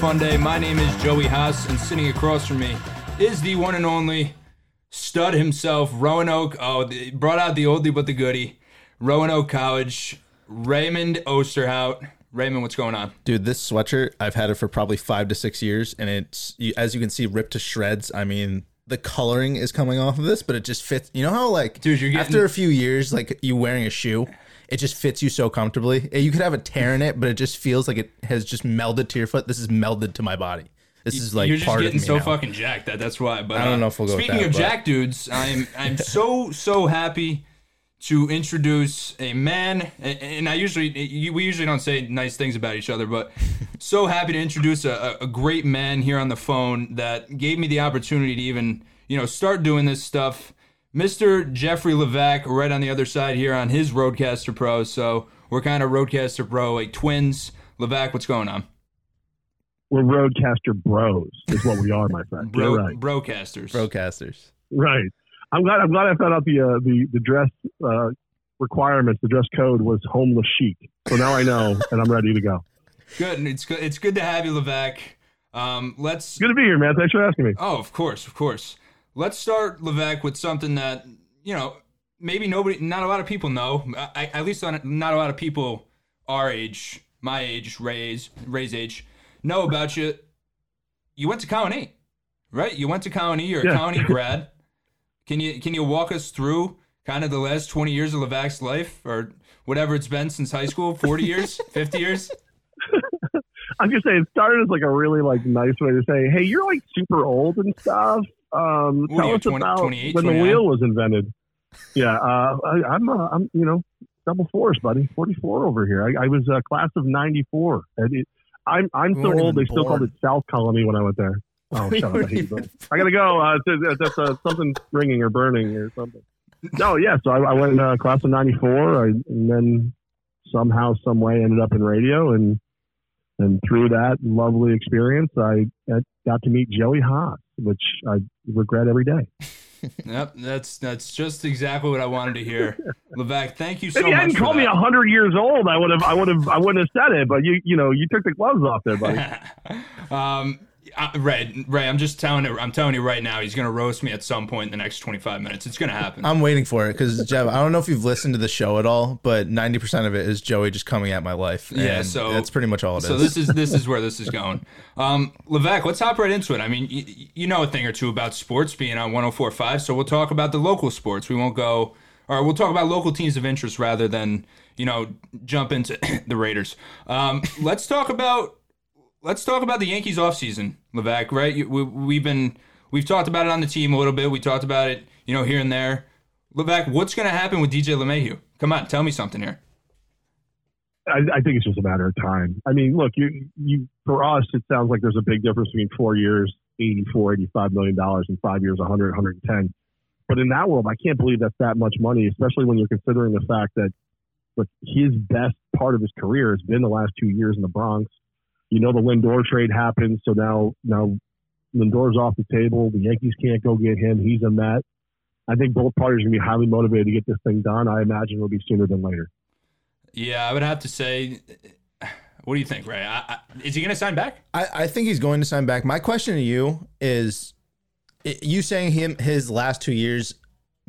Monday. My name is Joey Haas, and sitting across from me is the one and only stud himself, Roanoke. Oh, they brought out the oldie but the goodie. Roanoke College, Raymond Osterhout. Raymond, what's going on? Dude, this sweatshirt, I've had it for probably 5 to 6 years, and it's, as you can see, ripped to shreds. I mean, the coloring is coming off of this, but it just fits. You know how, like, dude, you're getting... after a few years, like, you wearing a shoe, it just fits you so comfortably. You could have a tear in it, but it just feels like it has just melded to your foot. This is melded to my body. This is like part of me. You're just getting so fucking jacked. That's why. But I don't know if we'll go with that. Speaking of jacked dudes, I'm so happy to introduce a man. And we usually don't say nice things about each other, but so happy to introduce a great man here on the phone that gave me the opportunity to even, you know, start doing this stuff. Mr. Jeffrey Levesque, right on the other side here on his Roadcaster Pro. So we're kind of Roadcaster Pro, like twins. Levesque, what's going on? We're Roadcaster Bros, is what we are, my friend. Bro, right. Brocasters. Right. I'm glad I found out the dress requirements. The dress code was homeless chic. So now I know, and I'm ready to go. Good. And it's good. It's good to have you, Levesque. Let's. Good to be here, man. Thanks for asking me. Oh, of course. Let's start, Levesque, with something that, you know, maybe not a lot of people know. Not a lot of people our age, my age, Ray's age, know about you. You went to Cowan-E, right? You went to Cowan-E. You're a Cowan-E grad. Can you walk us through kind of the last 20 years of Levesque's life, or whatever it's been since high school, 40 years, 50 years? I'm just saying, it started as like a really like nice way to say, hey, you're like super old and stuff. Tell us about when the wheel was invented. Yeah, I'm you know, double fours, buddy. 44 over here. I was a class of 94. I'm so old they still called it South Colony when I went there. Oh, shut up! I gotta go. That's something ringing or burning or something. No, yeah. So I went in class of 94, and then somehow, some way, ended up in radio, and through that lovely experience, I got to meet Joey Haas, which I regret every day. Yep, that's just exactly what I wanted to hear. Levesque, thank you so much. If you hadn't called me 100 years old, I wouldn't have said it. But you took the gloves off there, buddy. Ray, I'm telling you right now, he's gonna roast me at some point in the next 25 minutes. It's gonna happen. I'm waiting for it because Jeff, I don't know if you've listened to the show at all, but 90% of it is Joey just coming at my life. Yeah, so that's pretty much all it is. So this is where this is going. Levesque, let's hop right into it. I mean, you know a thing or two about sports being on 104.5, so we'll talk about the local sports. We'll talk about local teams of interest rather than, you know, jump into the Raiders. Let's talk about the Yankees offseason, Levesque, right? We've talked about it on the team a little bit. We talked about it, you know, here and there. Levesque, what's going to happen with DJ LeMahieu? Come on, tell me something here. I think it's just a matter of time. I mean, look, you for us, it sounds like there's a big difference between 4 years, $85 million, and 5 years, 100, 110. But in that world, I can't believe that's that much money, especially when you're considering the fact that look, his best part of his career has been the last 2 years in the Bronx. You know, the Lindor trade happened, so now Lindor's off the table. The Yankees can't go get him. He's a Met. I think both parties are going to be highly motivated to get this thing done. I imagine it'll be sooner than later. Yeah, I would have to say, what do you think, Ray? Is he going to sign back? I think he's going to sign back. My question to you is, you saying his last 2 years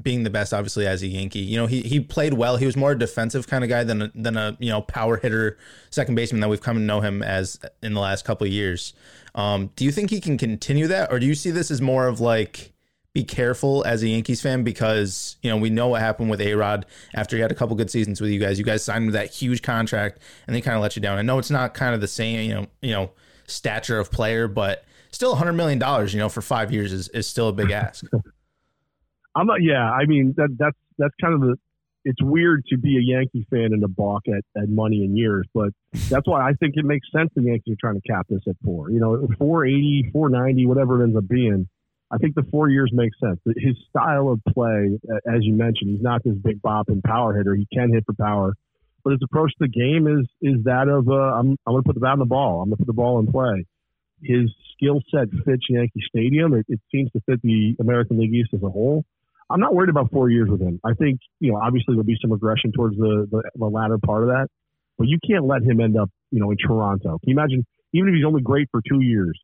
being the best, obviously, as a Yankee. You know, he played well. He was more a defensive kind of guy than a you know, power hitter second baseman that we've come to know him as in the last couple of years. Do you think he can continue that? Or do you see this as more of like, be careful as a Yankees fan because, you know, we know what happened with A-Rod after he had a couple good seasons with you guys. You guys signed him that huge contract and they kind of let you down. I know it's not kind of the same, you know, stature of player, but still $100 million, you know, for 5 years is still a big ask. I'm not. Yeah, I mean that's kind of the. It's weird to be a Yankee fan and to balk at money and years, but that's why I think it makes sense the Yankees are trying to cap this at $4. You know, $480, $490, whatever it ends up being. I think the 4 years makes sense. His style of play, as you mentioned, he's not this big bop and power hitter. He can hit for power, but his approach to the game is that of I'm going to put the bat on the ball. I'm going to put the ball in play. His skill set fits Yankee Stadium. It seems to fit the American League East as a whole. I'm not worried about 4 years with him. I think, obviously there'll be some regression towards the latter part of that, but you can't let him end up, in Toronto. Can you imagine, even if he's only great for 2 years,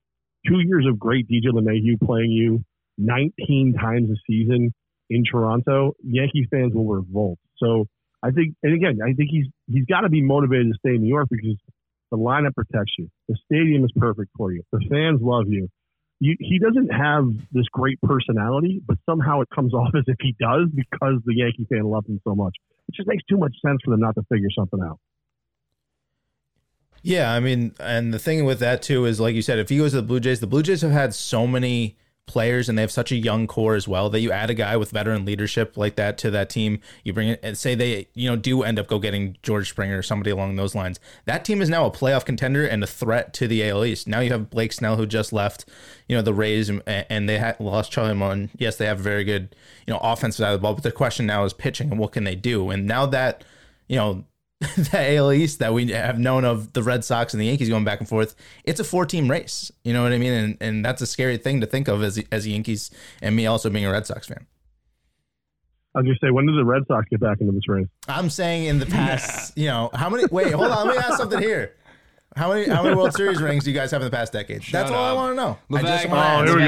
2 years of great DJ LeMahieu playing you 19 times a season in Toronto, Yankee fans will revolt. So I think, and again, I think he's got to be motivated to stay in New York because the lineup protects you. The stadium is perfect for you. The fans love you. He doesn't have this great personality, but somehow it comes off as if he does because the Yankee fan loved him so much. It just makes too much sense for them not to figure something out. Yeah, I mean, and the thing with that, too, is like you said, if he goes to the Blue Jays have had so many players and they have such a young core as well that you add a guy with veteran leadership like that to that team, you bring it and say they, do end up getting George Springer or somebody along those lines. That team is now a playoff contender and a threat to the AL East. Now you have Blake Snell, who just left, the Rays, and they lost Charlie Munn. Yes, they have very good, offensive side of the ball, but the question now is pitching and what can they do? And now that, the AL East that we have known of, the Red Sox and the Yankees going back and forth, it's a 4-team race. You know what I mean? And that's a scary thing to think of as Yankees and me also being a Red Sox fan. I was going to say, when did the Red Sox get back into this race? I'm saying in the past, how many, wait, hold on, let me ask something here. How many World Series rings do you guys have in the past decade? Shut That's up. All I want to know. Here we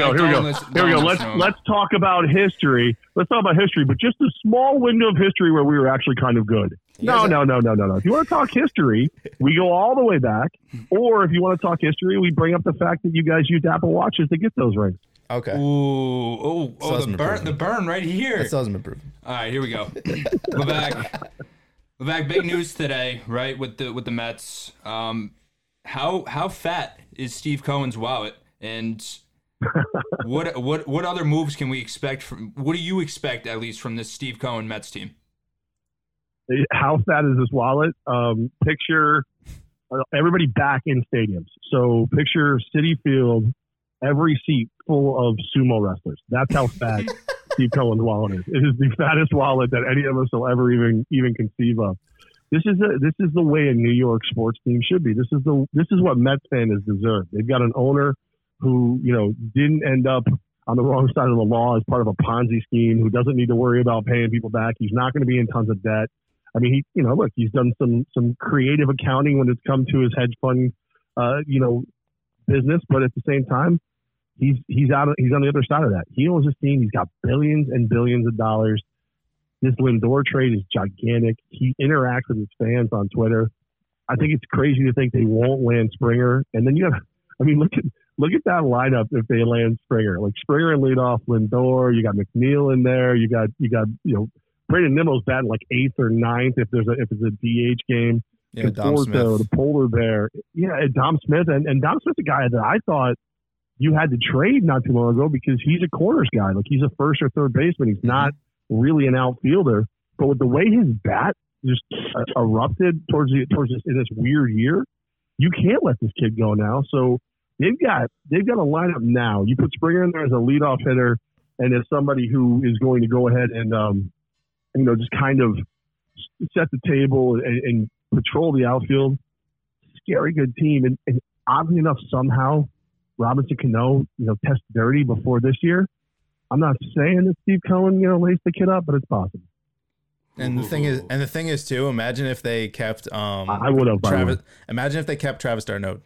go. Let's talk about history. Let's talk about history, but just a small window of history where we were actually kind of good. No. If you want to talk history, we go all the way back. Or if you want to talk history, we bring up the fact that you guys used Apple Watches to get those rings. Okay. The burn right here. That sells them improvement. All right, here we go. Levesque, big news today, right, with the Mets. How fat is Steve Cohen's wallet, and what other moves can we expect what do you expect at least from this Steve Cohen Mets team? How fat is this wallet? Picture everybody back in stadiums. So picture Citi Field, every seat full of sumo wrestlers. That's how fat Steve Cohen's wallet is. It is the fattest wallet that any of us will ever even conceive of. This is the way a New York sports team should be. This is what Mets fans deserve. They've got an owner who, didn't end up on the wrong side of the law as part of a Ponzi scheme, who doesn't need to worry about paying people back. He's not going to be in tons of debt. I mean, he, look, he's done some creative accounting when it's come to his hedge fund, business, but at the same time, he's on the other side of that. He owns his team. He's got billions and billions of dollars. This Lindor trade is gigantic. He interacts with his fans on Twitter. I think it's crazy to think they won't land Springer. And then look at that lineup if they land Springer. Like Springer and leadoff, Lindor. You got McNeil in there. You got Braden Nimmo's batting like 8th or 9th if it's a DH game. Yeah, Dom Smith, the polar bear. Yeah, Dom Smith and Dom Smith's a guy that I thought you had to trade not too long ago because he's a corners guy. Like he's a first or third baseman. He's not really an outfielder, but with the way his bat just erupted towards in this weird year, you can't let this kid go now. So they've got a lineup now. You put Springer in there as a leadoff hitter and as somebody who is going to go ahead and just kind of set the table and patrol the outfield. Scary good team, and oddly enough, somehow Robinson Cano test dirty before this year. I'm not saying that Steve Cohen, lays the kid up, but it's possible. And the thing is too, imagine if they kept I would have Travis. Imagine if they kept Travis Darnold.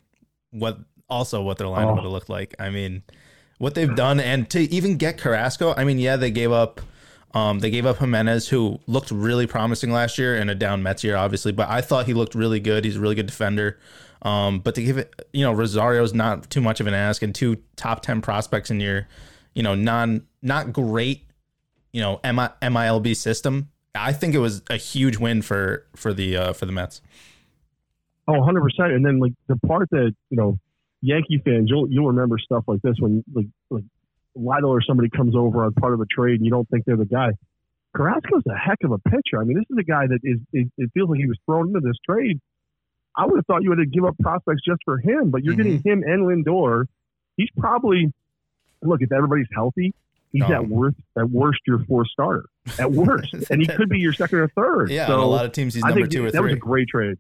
What their lineup would have looked like. I mean, what they've done, and to even get Carrasco. I mean, yeah, they gave up Jimenez, who looked really promising last year in a down Mets year, obviously. But I thought he looked really good. He's a really good defender. But to give it, Rosario's not too much of an ask, and two top 10 prospects in your, not great, MILB system. I think it was a huge win for the Mets. Oh, 100%. And then like the part that, Yankee fans, you'll remember stuff like this when like Lytle or somebody comes over on part of a trade and you don't think they're the guy. Carrasco's a heck of a pitcher. I mean, this is a guy that is it feels like he was thrown into this trade. I would have thought you had to give up prospects just for him, but you're getting him and Lindor. He's probably look, if everybody's healthy, he's at worst your fourth starter. At worst. And he could be your second or third. Yeah, so on a lot of teams he's number two or three. That was a great trade.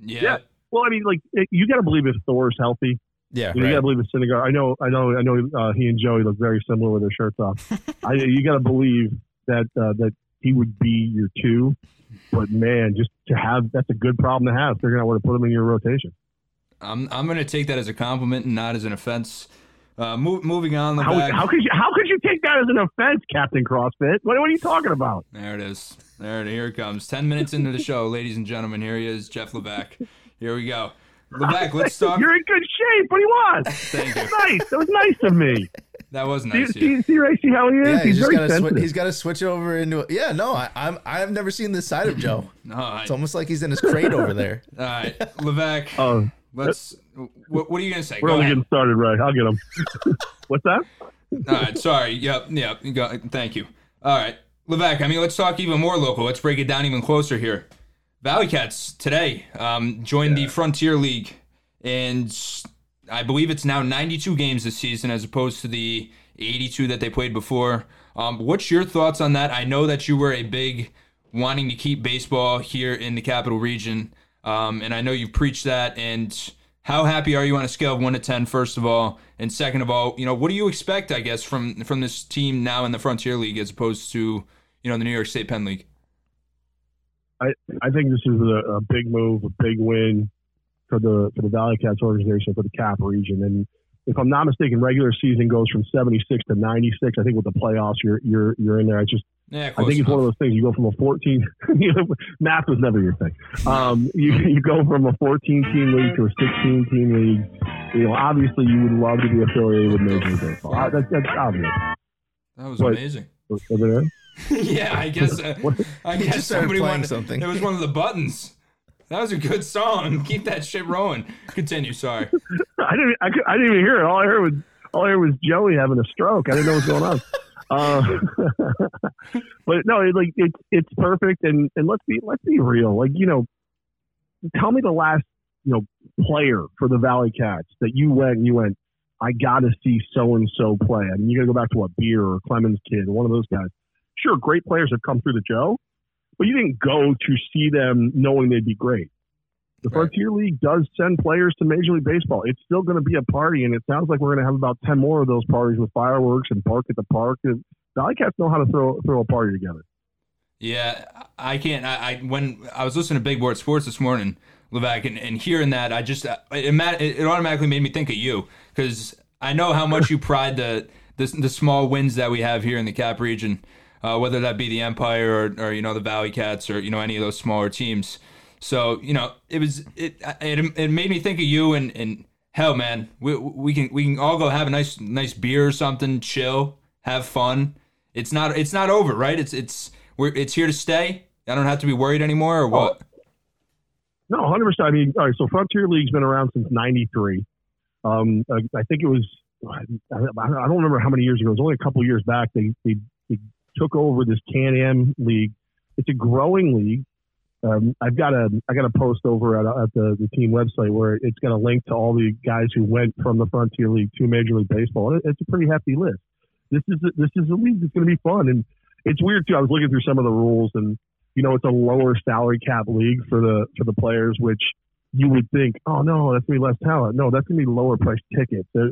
Yeah. Well, I mean, like, you got to believe if Thor's healthy. Yeah, you got to believe it's Syndergaard. I know. He and Joey look very similar with their shirts off. You got to believe that he would be your two. But man, just to have that's a good problem to have. They're going to want to put him in your rotation. I'm going to take that as a compliment and not as an offense. Moving on. How could you take that as an offense, Captain CrossFit? What are you talking about? There it is. Here it comes. 10 minutes into the show, ladies and gentlemen. Here he is, Jeff Levesque. Here we go. Levesque, let's start. You're in good shape. What do you want? Thank you. Nice. That was nice of me. That was nice. See how he is? Yeah, he's very sensitive. He's got to switch over into it. Yeah, no, I've never seen this side of Joe. It's almost like he's in his crate over there. All right, Levesque, what are you going to say? We're only getting started, right? I'll get him. What's that? All right, sorry. Yep. Thank you. All right, Levesque, I mean, let's talk even more local. Let's break it down even closer here. Valley Cats today joined the Frontier League, and I believe it's now 92 games this season as opposed to the 82 that they played before. What's your thoughts on that? I know that you were a big wanting to keep baseball here in the Capital Region, and I know you've preached that. And how happy are you on a scale of 1 to 10, first of all? And second of all, what do you expect, I guess, from this team now in the Frontier League as opposed to the New York State Penn League? I think this is a big move, a big win for the Valley Cats organization, for the Cap region. And if I'm not mistaken, regular season goes from 76 to 96. I think with the playoffs, you're in there. I think it's one of those things. You go from a 14. Math was never your thing. You go from a 14-team league to a 16-team league. Obviously, you would love to be affiliated with Major League Baseball. That's obvious. That was amazing. Was it in? Yeah, I guess. I guess somebody wanted something. It was one of the buttons. That was a good song. Keep that shit rolling. Continue. Sorry. I didn't even hear it. All I heard was Joey having a stroke. I didn't know what's going on. But no, it's perfect. And let's be real. Tell me the last player for the Valley Cats that you went. I got to see so and so play. I mean, you got to go back to Beer or Clemens Kid, one of those guys. Sure, great players have come through the Joe, but you didn't go to see them knowing they'd be great. The Frontier League does send players to Major League Baseball. It's still going to be a party, and it sounds like we're going to have about 10 more of those parties with fireworks and park at the park. The Valley Cats know how to throw a party together. Yeah, I can't. When I was listening to Big Board Sports this morning, Levesque, and hearing that, I just it automatically made me think of you because I know how much you pride the small wins that we have here in the Cap region. Whether that be the Empire or the Valley Cats or any of those smaller teams, so it made me think of you and hell, man, we can all go have a nice beer or something, chill, have fun. It's not over, right? It's here to stay. I don't have to be worried anymore, or what? No, 100%. I mean, all right. So Frontier League's been around since '93. I think it was I don't remember how many years ago. It was only a couple years back. They took over this Can-Am league. It's a growing league. I got a post over at the team website where it's got a link to all the guys who went from the Frontier League to Major League Baseball. It's a pretty hefty list. This is a league that's going to be fun, and it's weird too. I was looking through some of the rules, and it's a lower salary cap league for the players, which you would think, oh no, that's going to be less talent. No, that's going to be lower priced tickets. They're,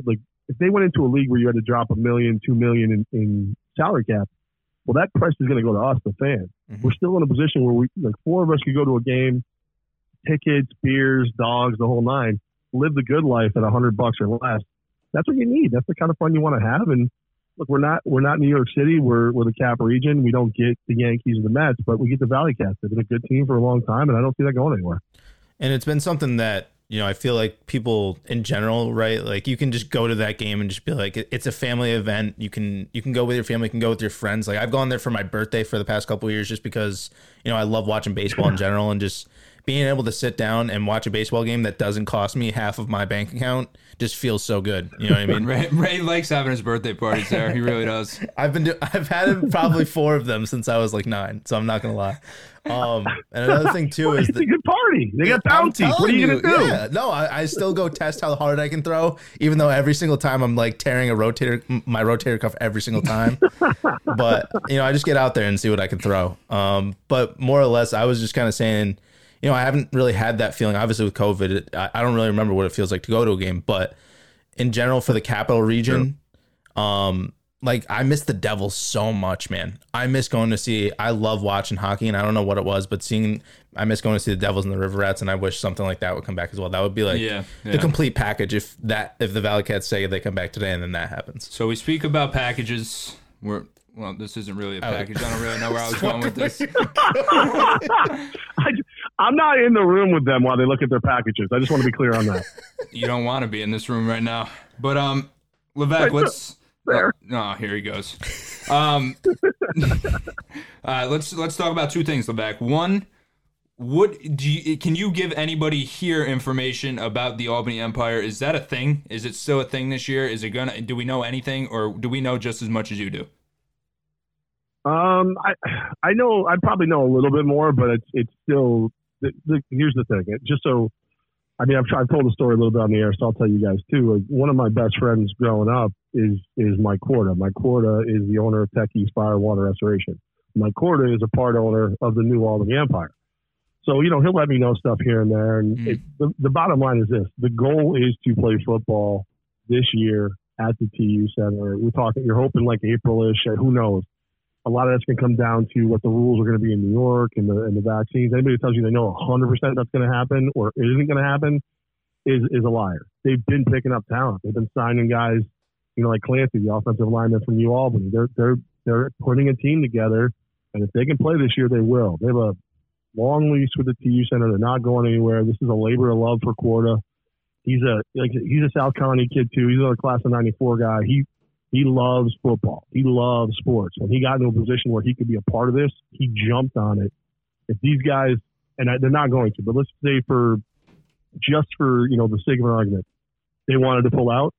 if they went into a league where you had to drop $1 million, $2 million in salary cap. Well, that price is going to go to us, the fans. Mm-hmm. We're still in a position where four of us could go to a game, tickets, beers, dogs, the whole nine, live the good life at $100 or less. That's what you need. That's the kind of fun you want to have. And look, we're not New York City. We're the Cap region. We don't get the Yankees and the Mets, but we get the Valley Cats. They've been a good team for a long time, and I don't see that going anywhere. And it's been something that I feel like people in general, right? Like you can just go to that game and just be like, it's a family event. You can go with your family, you can go with your friends. Like I've gone there for my birthday for the past couple of years, just because, I love watching baseball in general and just being able to sit down and watch a baseball game that doesn't cost me half of my bank account just feels so good. You know what I mean? Ray likes having his birthday parties there. He really does. I've had probably four of them since I was like 9, so I'm not gonna lie. And another thing too is it's a good party. They got bounty. What are you gonna do? Yeah, no, I still go test how hard I can throw, even though every single time I'm like tearing my rotator cuff every single time. But you know, I just get out there and see what I can throw. But more or less, I was just kind of saying, you know, I haven't really had that feeling. Obviously, with COVID, I don't really remember what it feels like to go to a game. But in general, for the Capital Region, sure. Like I miss the Devils so much, man. I miss going to see. I love watching hockey, and I don't know what it was, but I miss going to see the Devils and the River Rats, and I wish something like that would come back as well. That would be like the complete package. If the Valley Cats say they come back today, and then that happens. So we speak about packages. Well, this isn't really a package. I don't really know where I was going with this. I'm not in the room with them while they look at their packages. I just want to be clear on that. You don't want to be in this room right now. But, Levesque, let's... There. No, here he goes. Let's talk about two things, Levesque. One, can you give anybody here information about the Albany Empire? Is that a thing? Is it still a thing this year? Do we know anything, or do we know just as much as you do? I probably know a little bit more, but it's still. Here's the thing. I've told the story a little bit on the air, so I'll tell you guys too. One of my best friends growing up is Mike Quarta. Mike Quarta is the owner of Tech East Fire and Water Restoration. Mike Quarta is a part owner of the new Albany Empire. So, you know, he'll let me know stuff here and there. And the bottom line is this. The goal is to play football this year at the TU Center. You're hoping like April-ish, who knows? A lot of that's going to come down to what the rules are going to be in New York and the vaccines. Anybody who tells you they know 100% that's going to happen or it isn't going to happen is a liar. They've been picking up talent. They've been signing guys, you know, like Clancy, the offensive lineman from New Albany. They're putting a team together, and if they can play this year, they will. They have a long lease with the TU Center. They're not going anywhere. This is a labor of love for Quarta. He's a South County kid too. He's another class of '94 guy. He loves football. He loves sports. When he got into a position where he could be a part of this, he jumped on it. If these guys, and they're not going to, but let's say for you know, the sake of an argument, they wanted to pull out,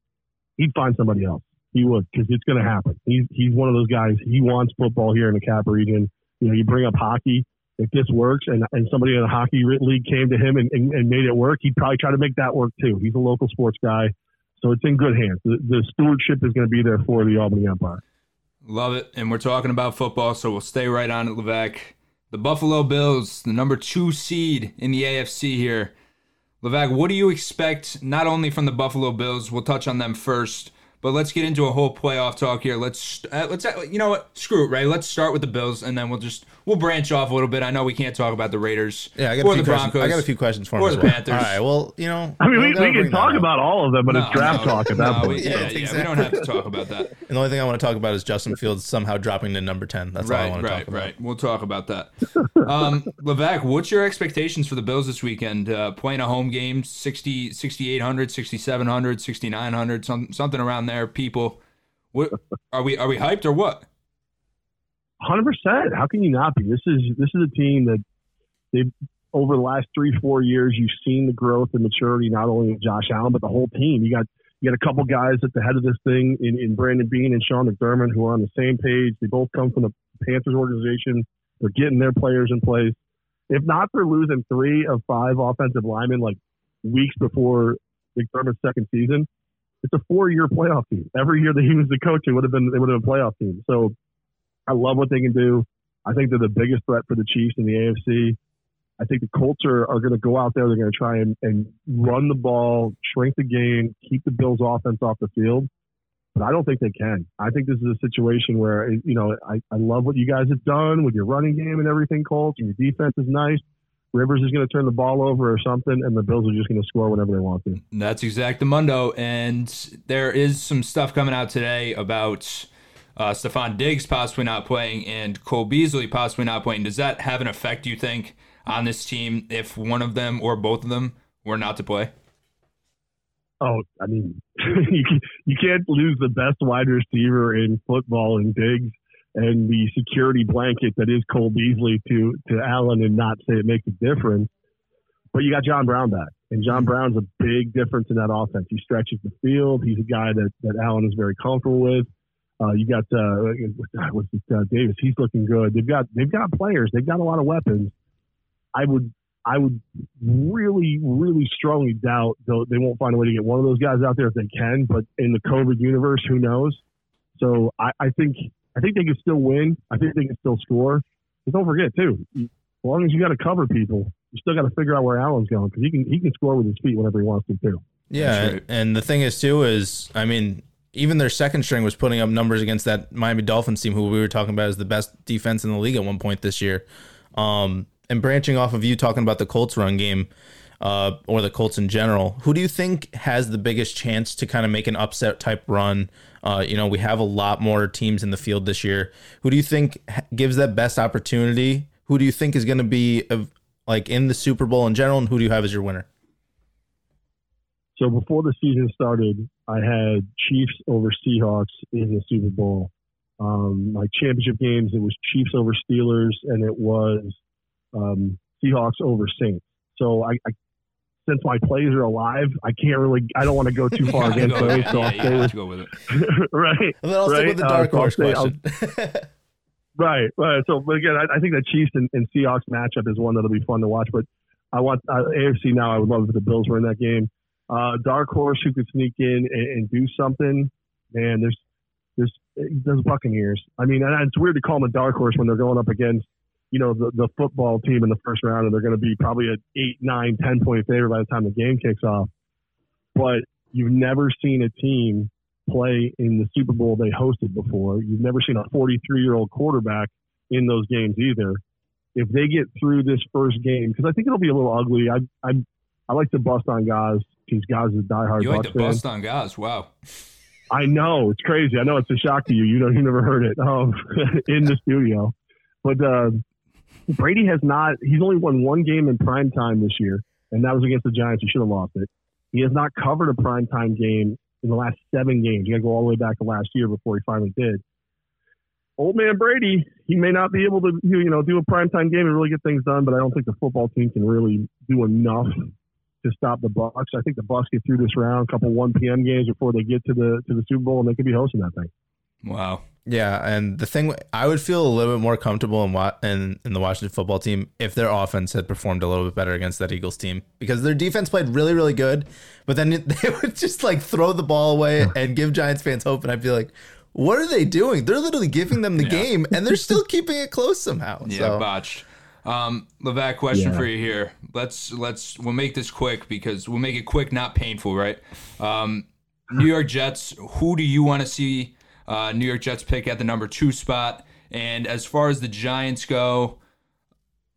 he'd find somebody else. He would, because it's going to happen. He's one of those guys. He wants football here in the Cap region. You know, you bring up hockey. If this works and somebody in the hockey league came to him and made it work, he'd probably try to make that work too. He's a local sports guy. So it's in good hands. The stewardship is going to be there for the Albany Empire. Love it. And we're talking about football, so we'll stay right on it, Levesque. The Buffalo Bills, the number 2 seed in the AFC here. Levesque, what do you expect not only from the Buffalo Bills? We'll touch on them first, but let's get into a whole playoff talk here. Let's you know what? Screw it, Ray. Let's start with the Bills, and then we'll branch off a little bit. I know we can't talk about the Raiders. Yeah, I got the Broncos. I got a few questions for him. Or the Panthers. All right. Well, you know, I mean, we can talk about all of them, but it's draft talk at that point. Yeah, exactly. We don't have to talk about that. And the only thing I want to talk about is Justin Fields somehow dropping to number 10. That's all I want to talk about. Right. We'll talk about that. Levesque, what's your expectations for the Bills this weekend? Playing a home game, 6,800, 6,700, 6,900, something around there, people. What are we hyped or what? 100%. How can you not be? This is a team that they've over the last 3-4 years, you've seen the growth and maturity not only of Josh Allen but the whole team. You got a couple guys at the head of this thing in Brandon Bean and Sean McDermott who are on the same page. They both come from the Panthers organization. They're getting their players in place. If not, they're losing 3 of 5 offensive linemen like weeks before McDermott's second season. It's a 4-year playoff team. Every year that he was the coach, they would have been a playoff team. So I love what they can do. I think they're the biggest threat for the Chiefs in the AFC. I think the Colts are going to go out there. They're going to try and run the ball, shrink the game, keep the Bills' offense off the field. But I don't think they can. I think this is a situation where, you know, I love what you guys have done with your running game and everything, Colts, and your defense is nice. Rivers is going to turn the ball over or something, and the Bills are just going to score whenever they want to. That's exactamundo, and there is some stuff coming out today about Stephon Diggs possibly not playing and Cole Beasley possibly not playing. Does that have an effect, do you think, on this team if one of them or both of them were not to play? Oh, I mean, you can't lose the best wide receiver in football in Diggs and the security blanket that is Cole Beasley to Allen and not say it makes a difference. But you got John Brown back, and John Brown's a big difference in that offense. He stretches the field. He's a guy that Allen is very comfortable with. You got Davis. He's looking good. They've got players. They've got a lot of weapons. I would really, really strongly doubt they won't find a way to get one of those guys out there if they can. But in the COVID universe, who knows? So I think they can still win. I think they can still score. But don't forget too, as long as you got to cover people, you still got to figure out where Allen's going, because he can score with his feet whenever he wants to too. Yeah, right. And the thing is too is, I mean, even their second string was putting up numbers against that Miami Dolphins team, who we were talking about as the best defense in the league at one point this year. And branching off of you talking about the Colts run game, or the Colts in general, who do you think has the biggest chance to kind of make an upset type run? We have a lot more teams in the field this year. Who do you think gives that best opportunity? Who do you think is going to be in the Super Bowl in general, and who do you have as your winner? So before the season started, I had Chiefs over Seahawks in the Super Bowl. My championship games, it was Chiefs over Steelers, and it was Seahawks over Saints. So I since my plays are alive, I don't want to go too far against those. So I'll stay with it. Right. And then I'll stick with the dark horse question. Right. So, but again, I think that Chiefs and Seahawks matchup is one that'll be fun to watch. But I want AFC now. I would love if the Bills were in that game. Dark horse who could sneak in and do something. Man, there's Buccaneers. I mean, and it's weird to call them a dark horse when they're going up against the football team in the first round, and they're going to be probably an 8, 9, 10-point favorite by the time the game kicks off. But you've never seen a team play in the Super Bowl they hosted before. You've never seen a 43-year-old quarterback in those games either. If they get through this first game, because I think it'll be a little ugly. I like to bust on Gaz, because Gaz is a diehard Bucs fan. You like to bust on Gaz? Wow. I know. It's crazy. I know it's a shock to you. You never heard it in the studio. But Brady he's only won one game in primetime this year, and that was against the Giants. He should have lost it. He has not covered a primetime game in the last 7 games. You got to go all the way back to last year before he finally did. Old man Brady, he may not be able to do a primetime game and really get things done, but I don't think the football team can really do enough to stop the Bucs. I think the Bucs get through this round, a couple 1 p.m. games before they get to the Super Bowl, and they could be hosting that thing. Wow. Yeah, and the thing, I would feel a little bit more comfortable in the Washington football team if their offense had performed a little bit better against that Eagles team, because their defense played really, really good, but then they would just throw the ball away and give Giants fans hope, and I'd be like, what are they doing? They're literally giving them the game, and they're still keeping it close somehow. Yeah, so. Botched. Levesque, question for you here. We'll make this quick, because we'll make it quick, not painful, right? New York Jets, who do you want to see? New York Jets pick at the number 2 spot. And as far as the Giants go,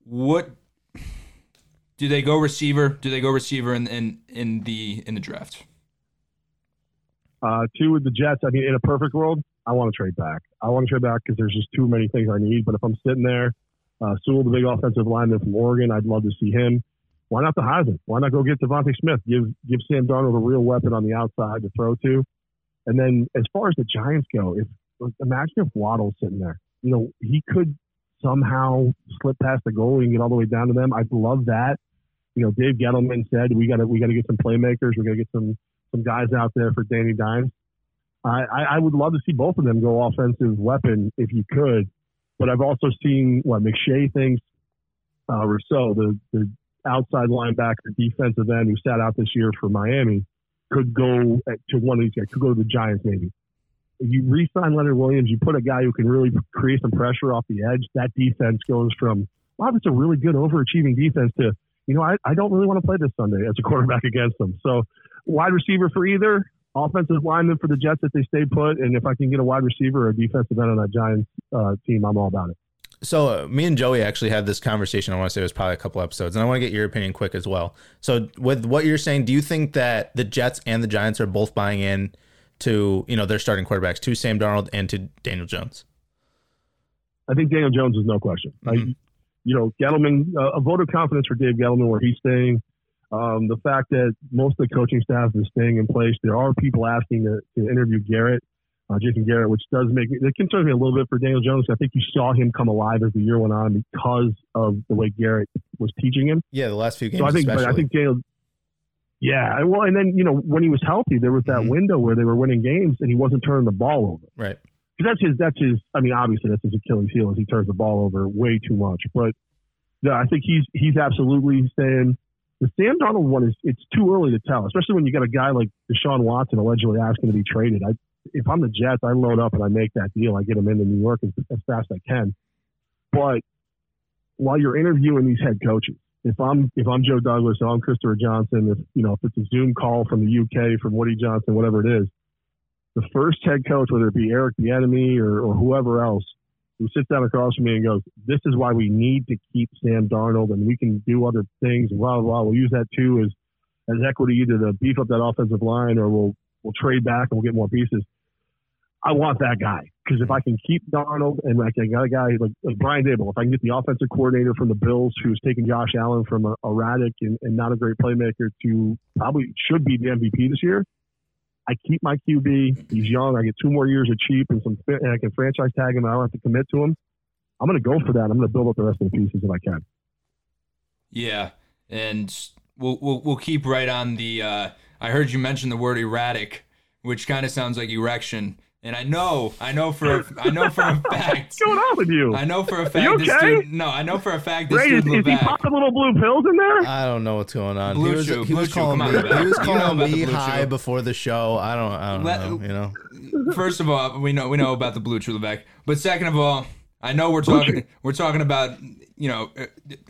what do they go receiver? Do they go receiver in the draft? 2 with the Jets. I mean, in a perfect world, I want to trade back. I want to trade back because there's just too many things I need. But if I'm sitting there, Sewell, the big offensive lineman from Oregon, I'd love to see him. Why not the Heisman? Why not go get Devontae Smith? Give Sam Darnold a real weapon on the outside to throw to. And then as far as the Giants go, imagine if Waddle's sitting there. He could somehow slip past the goalie and get all the way down to them. I'd love that. Dave Gettleman said we gotta get some playmakers. We gotta get some guys out there for Danny Dimes. I would love to see both of them go offensive weapon if you could. But I've also seen what McShay thinks, Rousseau, the outside linebacker, defensive end who sat out this year for Miami, could go to one of these guys, could go to the Giants maybe. If you re-sign Leonard Williams, you put a guy who can really create some pressure off the edge, that defense goes from, wow, it's a really good overachieving defense to, I don't really want to play this Sunday as a quarterback against them. So wide receiver for either, offensive lineman for the Jets if they stay put, and if I can get a wide receiver or a defensive end on that Giants team, I'm all about it. So me and Joey actually had this conversation. I want to say it was probably a couple episodes, and I want to get your opinion quick as well. So with what you're saying, do you think that the Jets and the Giants are both buying in to, their starting quarterbacks, to Sam Darnold and to Daniel Jones? I think Daniel Jones is no question. Mm-hmm. Gettleman, a vote of confidence for Dave Gettleman where he's staying. The fact that most of the coaching staff is staying in place. There are people asking to interview Garrett. Jason Garrett, which does make me, it concerns me a little bit for Daniel Jones. I think you saw him come alive as the year went on because of the way Garrett was teaching him. Yeah, the last few games. So I think, especially. But I think Daniel. Yeah, well, and then, you know, when he was healthy, there was that window where they were winning games and he wasn't turning the ball over. Right. Because that's his. I mean, obviously that's his Achilles heel, is he turns the ball over way too much. But yeah, I think he's absolutely saying. The Sam Darnold one it's too early to tell, especially when you got a guy like Deshaun Watson allegedly asking to be traded. If I'm the Jets, I load up and I make that deal. I get him into New York as fast as I can. But while you're interviewing these head coaches, if I'm Joe Douglas and I'm Christopher Johnson, if it's a Zoom call from the UK, from Woody Johnson, whatever it is, the first head coach, whether it be Eric Bieniemy or whoever else, who sits down across from me and goes, this is why we need to keep Sam Darnold and we can do other things, blah, blah, blah. We'll use that too as equity, either to beef up that offensive line or we'll trade back and we'll get more pieces. I want that guy, because if I can keep Darnold and I got a guy like Brian Dable, if I can get the offensive coordinator from the Bills who's taking Josh Allen from an erratic and not a great playmaker to probably should be the MVP this year, I keep my QB. He's young. I get 2 more years of cheap and I can franchise tag him. I don't have to commit to him. I'm going to go for that. I'm going to build up the rest of the pieces if I can. Yeah, and we'll keep right on the. I heard you mention the word erratic, which kind of sounds like erection. And I know for a fact. What's going on with you? I know for a fact. Are you okay? I know for a fact. Ray, this dude is he popping little blue pills in there? I don't know what's going on. He was calling me high before the show. I don't know. You know. First of all, we know about the blue chew, Levesque. But second of all, I know we're talking about, you know,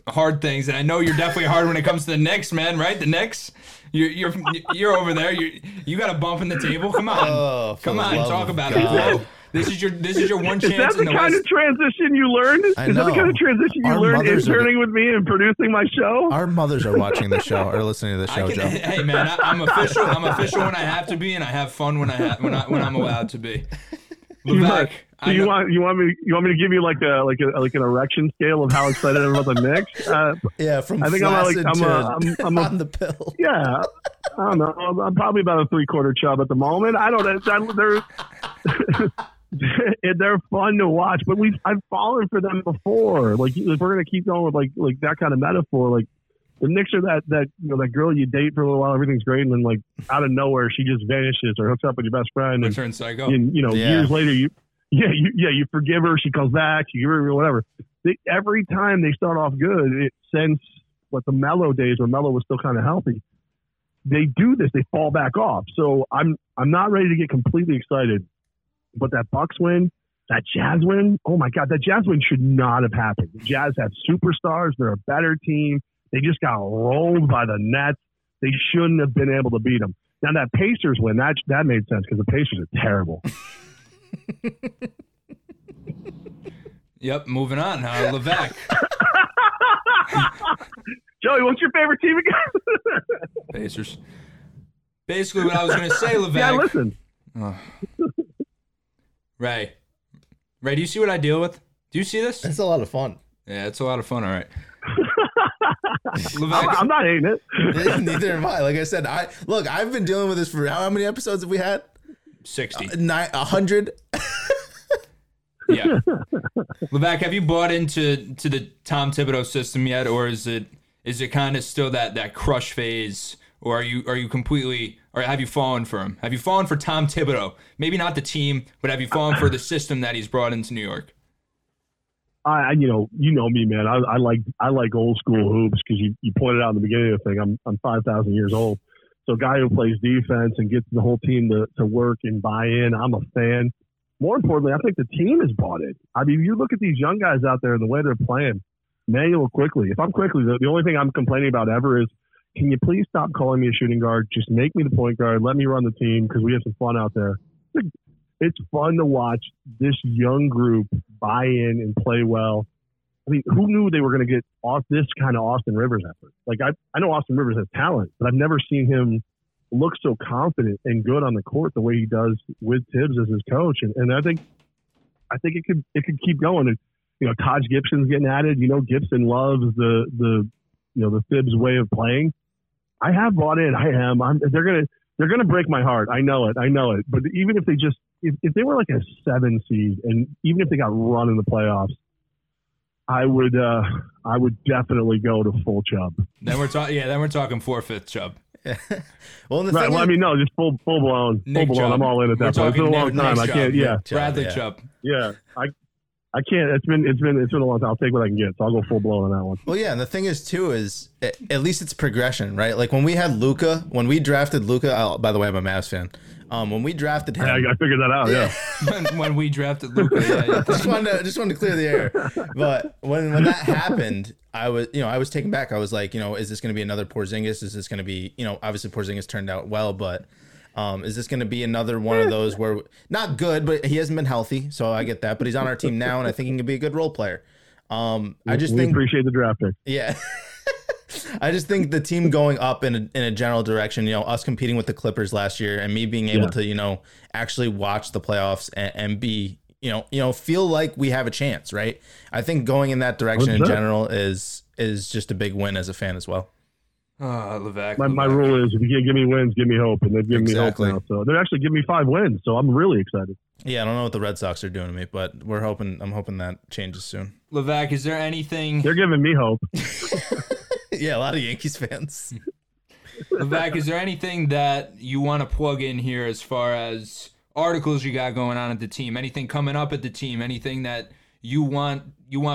hard things, and I know you're definitely hard when it comes to the Knicks, man. Right? The Knicks. You're over there. You got a bump in the table. Come on, talk about it. This is your one chance. Is that the kind of transition you learned interning with me and producing my show? Our mothers are watching the show or listening to the show. Joe. Hey man, I'm official. I'm official when I have to be, and I have fun when I'm allowed to be. Levesque, so you want me to give you like an erection scale of how excited I'm about the Knicks? Yeah, from I think I'm on the pill. Yeah, I don't know. I'm probably about a 3/4 chub at the moment. I don't know. They're fun to watch, but I've fallen for them before. Like if we're gonna keep going with like that kind of metaphor, like the Knicks are that girl you date for a little while, everything's great, and then like out of nowhere she just vanishes or hooks up with your best friend and turns psycho. And, years later you forgive her, she comes back, you give her whatever. Every time they start off good, it sends what the Melo days when Melo was still kind of healthy. They do this, they fall back off. So I'm not ready to get completely excited, but that Bucks win, that Jazz win, oh my God, that Jazz win should not have happened. The Jazz have superstars, they're a better team. They just got rolled by the Nets. They shouldn't have been able to beat them. Now, that Pacers win, that made sense because the Pacers are terrible. Yep, moving on. Levesque. Joey, what's your favorite team again? Pacers. Basically what I was going to say, Levesque. Yeah, listen. Oh. Ray, do you see what I deal with? Do you see this? It's a lot of fun. Yeah, it's a lot of fun, all right. I'm not hating it. Neither am I. Like I said, I've been dealing with this for how many episodes have we had? 60. 100? Yeah. Levesque, have you bought into the Tom Thibodeau system yet, or is it kind of still that crush phase, or are you completely, or have you fallen for him? Have you fallen for Tom Thibodeau? Maybe not the team, but have you fallen for the system that he's brought into New York? You know me, man. I like old school hoops because you pointed out in the beginning of the thing. I'm 5,000 years old, so a guy who plays defense and gets the whole team to work and buy in. I'm a fan. More importantly, I think the team has bought it. I mean, you look at these young guys out there and the way they're playing. Manuel Quickly. If I'm Quickly, the only thing I'm complaining about ever is, can you please stop calling me a shooting guard? Just make me the point guard. Let me run the team because we have some fun out there. It's fun to watch this young group buy in and play well. I mean, who knew they were going to get off this kind of Austin Rivers effort? Like, I know Austin Rivers has talent, but I've never seen him look so confident and good on the court the way he does with Tibbs as his coach. And I think it could keep going. And, Taj Gibson's getting added. Gibson loves the Tibbs way of playing. I have bought in. I am. I'm, they're going to. They're going to break my heart. I know it. But even if they just, if they were like a 7 seed, and even if they got run in the playoffs, I would definitely go to full Chubb. Then we're talking 4/5 Chubb. Yeah. Well, the right, thing well is, I mean, no, just full blown. Nick Chubb. I'm all in at that point. It's been a long time. Nick I can't. Chubb, yeah, Chubb, Bradley yeah. Chubb. Yeah, I can't. It's been a long time. I'll take what I can get. So I'll go full blown on that one. Well, yeah, and the thing is too is at least it's progression, right? Like when we had Luka, when we drafted Luka. Oh, by the way, I'm a Mavs fan. When we drafted him, I figured that out. Yeah, when we drafted Luka, yeah. just wanted to clear the air. But when that happened, I was taken back. I was like, is this going to be another Porzingis? Is this going to be, obviously Porzingis turned out well, but is this going to be another one of those where not good, but he hasn't been healthy, so I get that. But he's on our team now, and I think he can be a good role player. I appreciate the draft pick. Yeah. I just think the team going up in a general direction, us competing with the Clippers last year and me being able to, actually watch the playoffs and be, feel like we have a chance, right? I think going in that direction in general is just a big win as a fan as well. Levesque. My rule is if you can't give me wins, give me hope, and they've given me hope now. So they're actually giving me 5 wins, so I'm really excited. Yeah, I don't know what the Red Sox are doing to me, but I'm hoping that changes soon. Levesque, is there anything? They're giving me hope. Yeah, a lot of Yankees fans. Levesque, is there anything that you want to plug in here as far as articles you got going on at the team? Anything coming up at the team? Anything that you want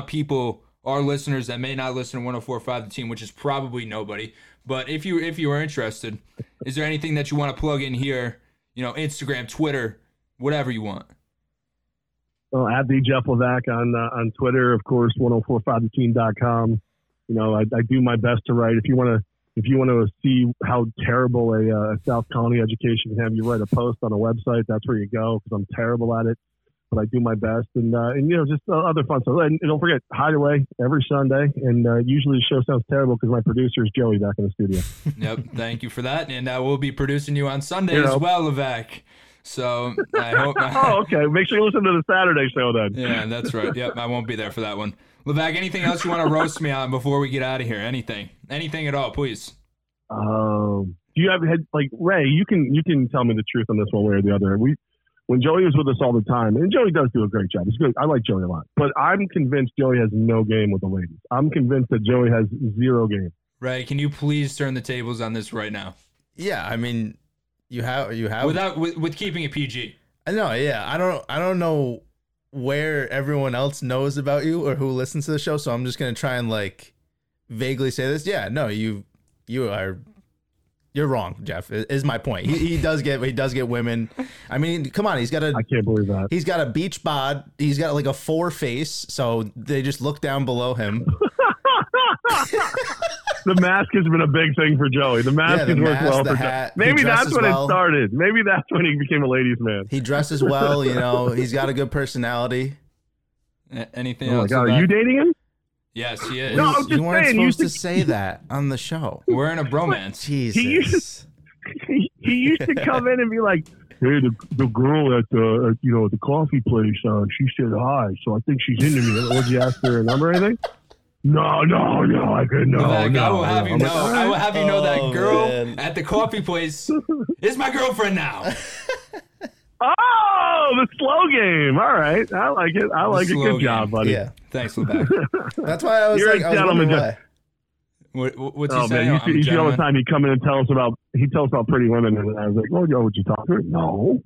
people, our listeners that may not listen to 104.5 The Team, which is probably nobody, but if you are interested, is there anything that you want to plug in here? Instagram, Twitter, whatever you want. Well, at the Jeff Levesque on Twitter, of course, 104.5theteam.com. I do my best to write. If you want to see how terrible a South County education can have, you write a post on a website. That's where you go because I'm terrible at it, but I do my best. And other fun stuff. And don't forget Hideaway every Sunday. And usually the show sounds terrible because my producer is Joey back in the studio. Yep, thank you for that. And I will be producing you on Sunday as well, Levesque. So I hope. Oh, okay. Make sure you listen to the Saturday show then. Yeah, that's right. Yep, I won't be there for that one. Levesque, anything else you want to roast me on before we get out of here? Anything at all, please. Do you have Ray? You can tell me the truth on this one way or the other. When Joey was with us all the time, and Joey does do a great job. He's good. I like Joey a lot, but I'm convinced Joey has no game with the ladies. I'm convinced that Joey has 0 game. Ray, can you please turn the tables on this right now? Yeah, I mean, you have without with keeping it PG. No, yeah, I don't know where everyone else knows about you or who listens to the show, so I'm just gonna try and vaguely say this. Yeah, no, you're wrong, Jeff. Is my point. He does get women. I mean, come on, I can't believe that he's got a beach bod. He's got a 4 face, so they just look down below him. The mask has been a big thing for Joey. The mask has worked well for Joey. Maybe that's when it started. Maybe that's when he became a ladies' man. He dresses well, He's got a good personality. Anything else? Oh my God, are you dating him? Yes, he is. No, I'm just saying. You weren't supposed to say that on the show. We're in a bromance. Jesus. He used to come in and be like, hey, the girl at the at the coffee place, she said hi, so I think she's into me. Would you ask her a number or anything? No, I couldn't. No. I will have you know that girl at the coffee place is my girlfriend now. Oh, the slow game. All right. I like it. Good game. Job, buddy. Yeah. Thanks, Levesque. That's why I was You're like, a gentleman. What's he saying? You see all the time he'd come in and tell us about pretty women. And I was like, oh, yo, would you talk to her? No.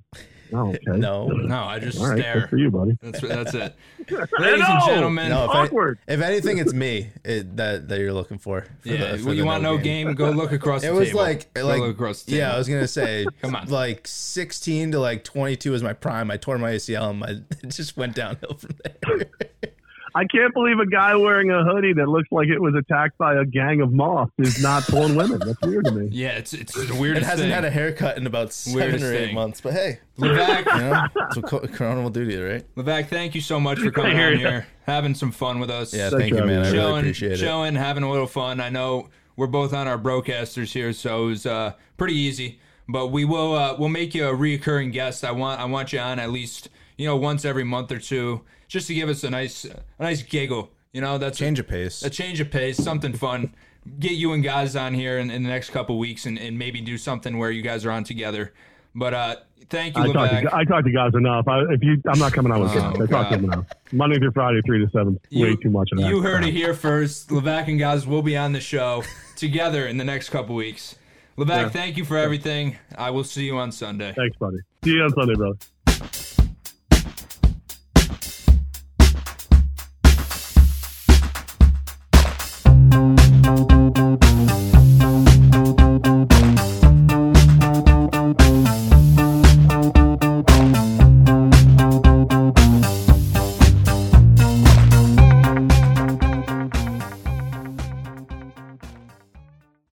Oh, okay. No, I just stare. Right, good for you, buddy. That's it. Ladies and gentlemen, awkward. If anything, it's me that you're looking for. Yeah, you want no game? Go look across the table. It was I was going to say, come on. 16 to 22 is my prime. I tore my ACL and it just went downhill from there. I can't believe a guy wearing a hoodie that looks like it was attacked by a gang of moths is not pulling women. That's weird to me. Yeah, it's the weirdest thing. It hasn't had a haircut in about 7 or 8 months, but hey. Levesque. That's what Corona will do to you, right? Levesque, thank you so much for coming on here, having some fun with us. Yeah, thank you, man. I really appreciate it. Showing, having a little fun. I know we're both on our broadcasters here, so it was pretty easy, but we will we'll make you a reoccurring guest. I want you on at least once every month or two. Just to give us a nice giggle, that's a change of pace, something fun. get you and guys on here in the next couple of weeks and maybe do something where you guys are on together. But thank you, Levesque. I talked to guys enough. I'm not coming on with guys. I talked to them enough. Monday through Friday, 3 to 7. Way too much of that. You heard it here first. Levesque and guys will be on the show together in the next couple weeks. Levesque, thank you for everything. I will see you on Sunday. Thanks, buddy. See you on Sunday, brother.